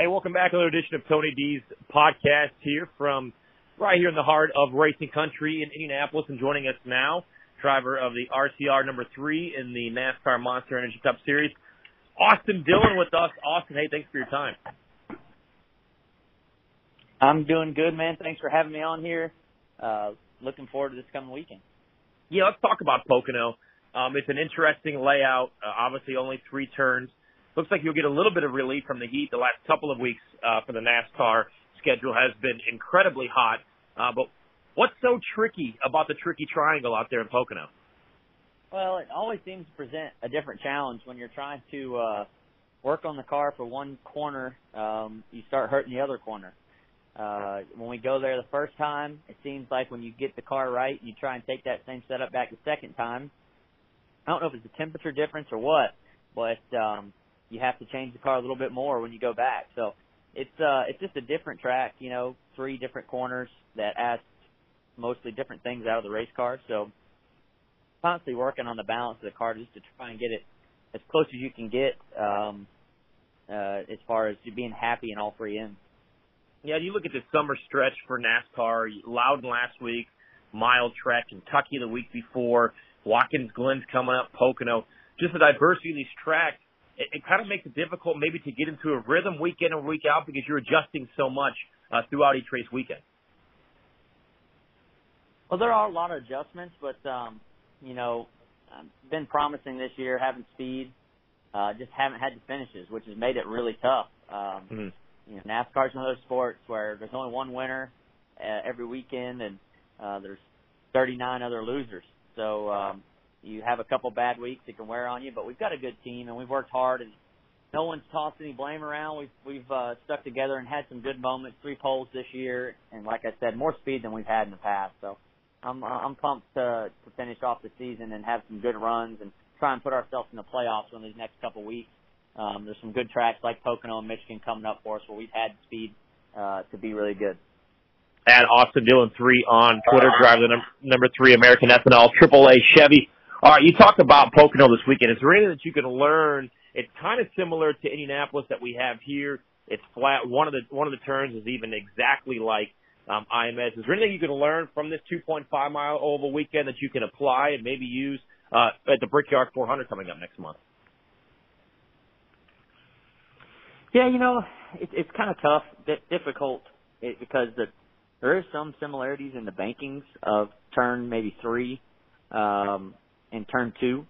Hey, welcome back. Another edition of Tony D's podcast here from right here in the heart of racing country in Indianapolis. And joining us now, driver of the RCR number 3 in the NASCAR Monster Energy Cup Series, Austin Dillon with us. Austin, hey, thanks for your time. I'm doing good, man. Thanks for having me on here. Looking forward to this coming weekend. Yeah, let's talk about Pocono. It's an interesting layout, obviously only 3 turns. Looks like you'll get a little bit of relief from the heat. The last couple of weeks for the NASCAR schedule has been incredibly hot. But what's so tricky about the tricky triangle out there in Pocono? Well, it always seems to present a different challenge when you're trying to work on the car for one corner. You start hurting the other corner. When we go there the first time, it seems like when you get the car right, you try and take that same setup back the second time. I don't know if it's a temperature difference or what, but you have to change the car a little bit more when you go back. So it's just a different track, 3 different corners that ask mostly different things out of the race car. So constantly working on the balance of the car just to try and get it as close as you can get as far as being happy in all 3 ends. Yeah, you look at the summer stretch for NASCAR, Loudon last week, mile track, Kentucky the week before, Watkins Glen's coming up, Pocono. Just the diversity of these tracks, it kind of makes it difficult maybe to get into a rhythm week in and week out because you're adjusting so much throughout each race weekend. Well, there are a lot of adjustments, but, I've been promising this year having speed. Just haven't had the finishes, which has made it really tough. NASCAR's one of those sports where there's only one winner every weekend and there's 39 other losers. So you have a couple bad weeks that can wear on you, but we've got a good team and we've worked hard and no one's tossed any blame around. We've stuck together and had some good moments, 3 poles this year, and like I said, more speed than we've had in the past. So I'm pumped to finish off the season and have some good runs and try and put ourselves in the playoffs in these next couple weeks. There's some good tracks like Pocono and Michigan coming up for us where we've had speed to be really good. At Austin Dillon 3 on Twitter, driver the number 3 American Ethanol AAA Chevy. All right, you talked about Pocono this weekend. Is there anything that you can learn? It's kind of similar to Indianapolis that we have here. It's flat. One of the turns is even exactly like IMS. Is there anything you can learn from this 2.5 mile oval weekend that you can apply and maybe use at the Brickyard 400 coming up next month? Yeah, it's kind of tough, difficult, because there are some similarities in the bankings of turn maybe 3 and turn 2.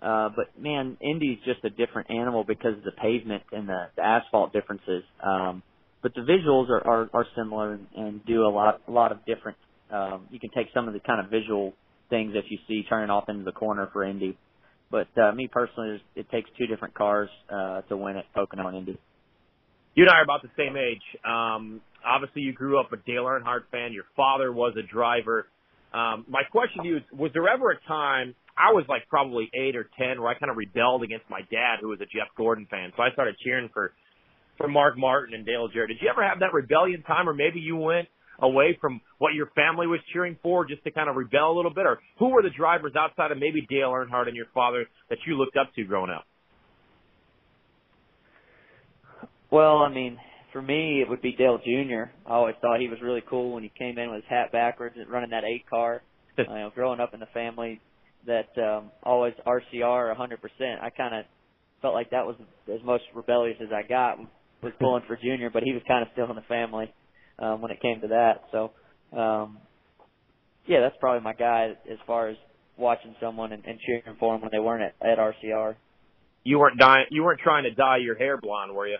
But, man, Indy's just a different animal because of the pavement and the asphalt differences. But the visuals are similar and do a lot of different you can take some of the kind of visual things that you see turning off into the corner for Indy. But me personally, it takes 2 different cars to win at Pocono and Indy. You and I are about the same age. Obviously, you grew up a Dale Earnhardt fan. Your father was a driver. My question to you is, was there ever a time, I was like probably 8 or 10, where I kind of rebelled against my dad, who was a Jeff Gordon fan. So I started cheering for Mark Martin and Dale Jarrett. Did you ever have that rebellion time, or maybe you went away from what your family was cheering for just to kind of rebel a little bit? Or who were the drivers outside of maybe Dale Earnhardt and your father that you looked up to growing up? Well, for me, it would be Dale Jr. I always thought he was really cool when he came in with his hat backwards and running that 8 car. Growing up in the family that always RCR 100%, I kind of felt like that was as most rebellious as I got was pulling for Jr., but he was kind of still in the family when it came to that. So, that's probably my guy as far as watching someone and cheering for him when they weren't at RCR. You weren't trying to dye your hair blonde, were you?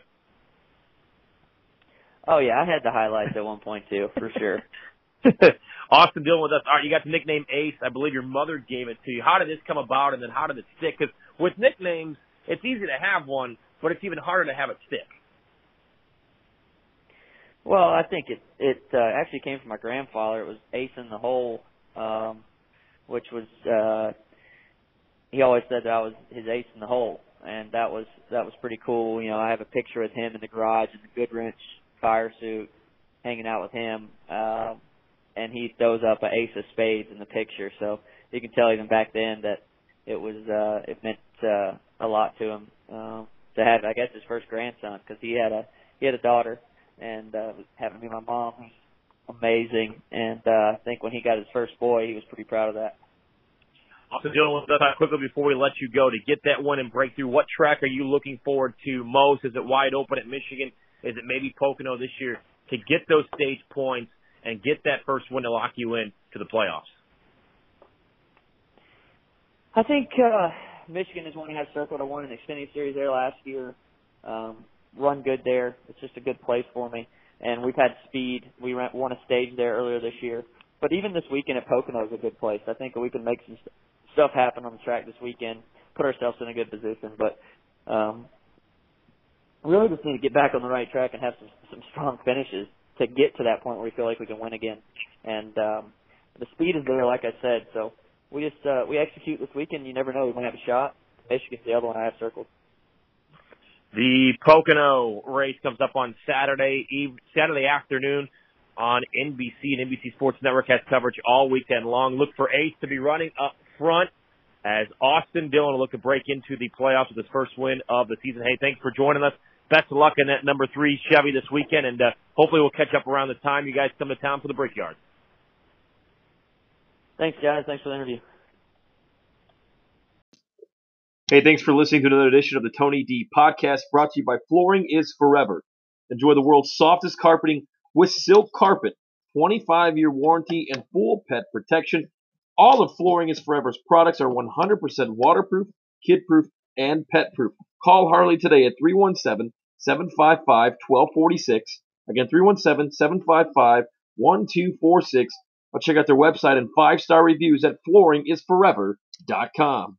Oh, yeah, I had the highlights at one point, too, for sure. Austin Dillon with us. All right, you got the nickname Ace. I believe your mother gave it to you. How did this come about, and then how did it stick? Because with nicknames, it's easy to have one, but it's even harder to have it stick. Well, I think it actually came from my grandfather. It was Ace in the Hole, which was he always said that I was his ace in the hole, and that was pretty cool. I have a picture of him in the garage in the Goodrich fire suit, hanging out with him, and he throws up an ace of spades in the picture. So you can tell even back then that it meant a lot to him to have, I guess, his first grandson, because he had a he had a daughter, and happened to be my mom. Amazing. And I think when he got his first boy, he was pretty proud of that. Austin Dillon, let's talk quickly before we let you go to get that one and break through. What track are you looking forward to most? Is it wide open at Michigan? Is it maybe Pocono this year to get those stage points and get that first win to lock you in to the playoffs? I think Michigan is one I have circled. I won an Xfinity Series there last year. Run good there. It's just a good place for me. And we've had speed. We won a stage there earlier this year. But even this weekend at Pocono is a good place. I think we can make some stuff happen on the track this weekend, put ourselves in a good position. But we really just need to get back on the right track and have some strong finishes to get to that point where we feel like we can win again. And the speed is there, like I said. So we just we execute this weekend. You never know. We might have a shot. Michigan's the other one I have circled. The Pocono race comes up on Saturday afternoon on NBC. And NBC Sports Network has coverage all weekend long. Look for Ace to be running up front as Austin Dillon will look to break into the playoffs with his first win of the season. Hey, thanks for joining us. Best of luck in that number 3 Chevy this weekend, and hopefully we'll catch up around the time you guys come to town for the Brickyard. Thanks, guys. Thanks for the interview. Hey, thanks for listening to another edition of the Tony D Podcast, brought to you by Flooring is Forever. Enjoy the world's softest carpeting with Silk Carpet, 25-year warranty and full pet protection. All of Flooring is Forever's products are 100% waterproof, kid-proof, and pet-proof. Call Harley today at 317-755-1246. Again, 317-755-1246. Or check out their website and 5-star reviews at flooringisforever.com.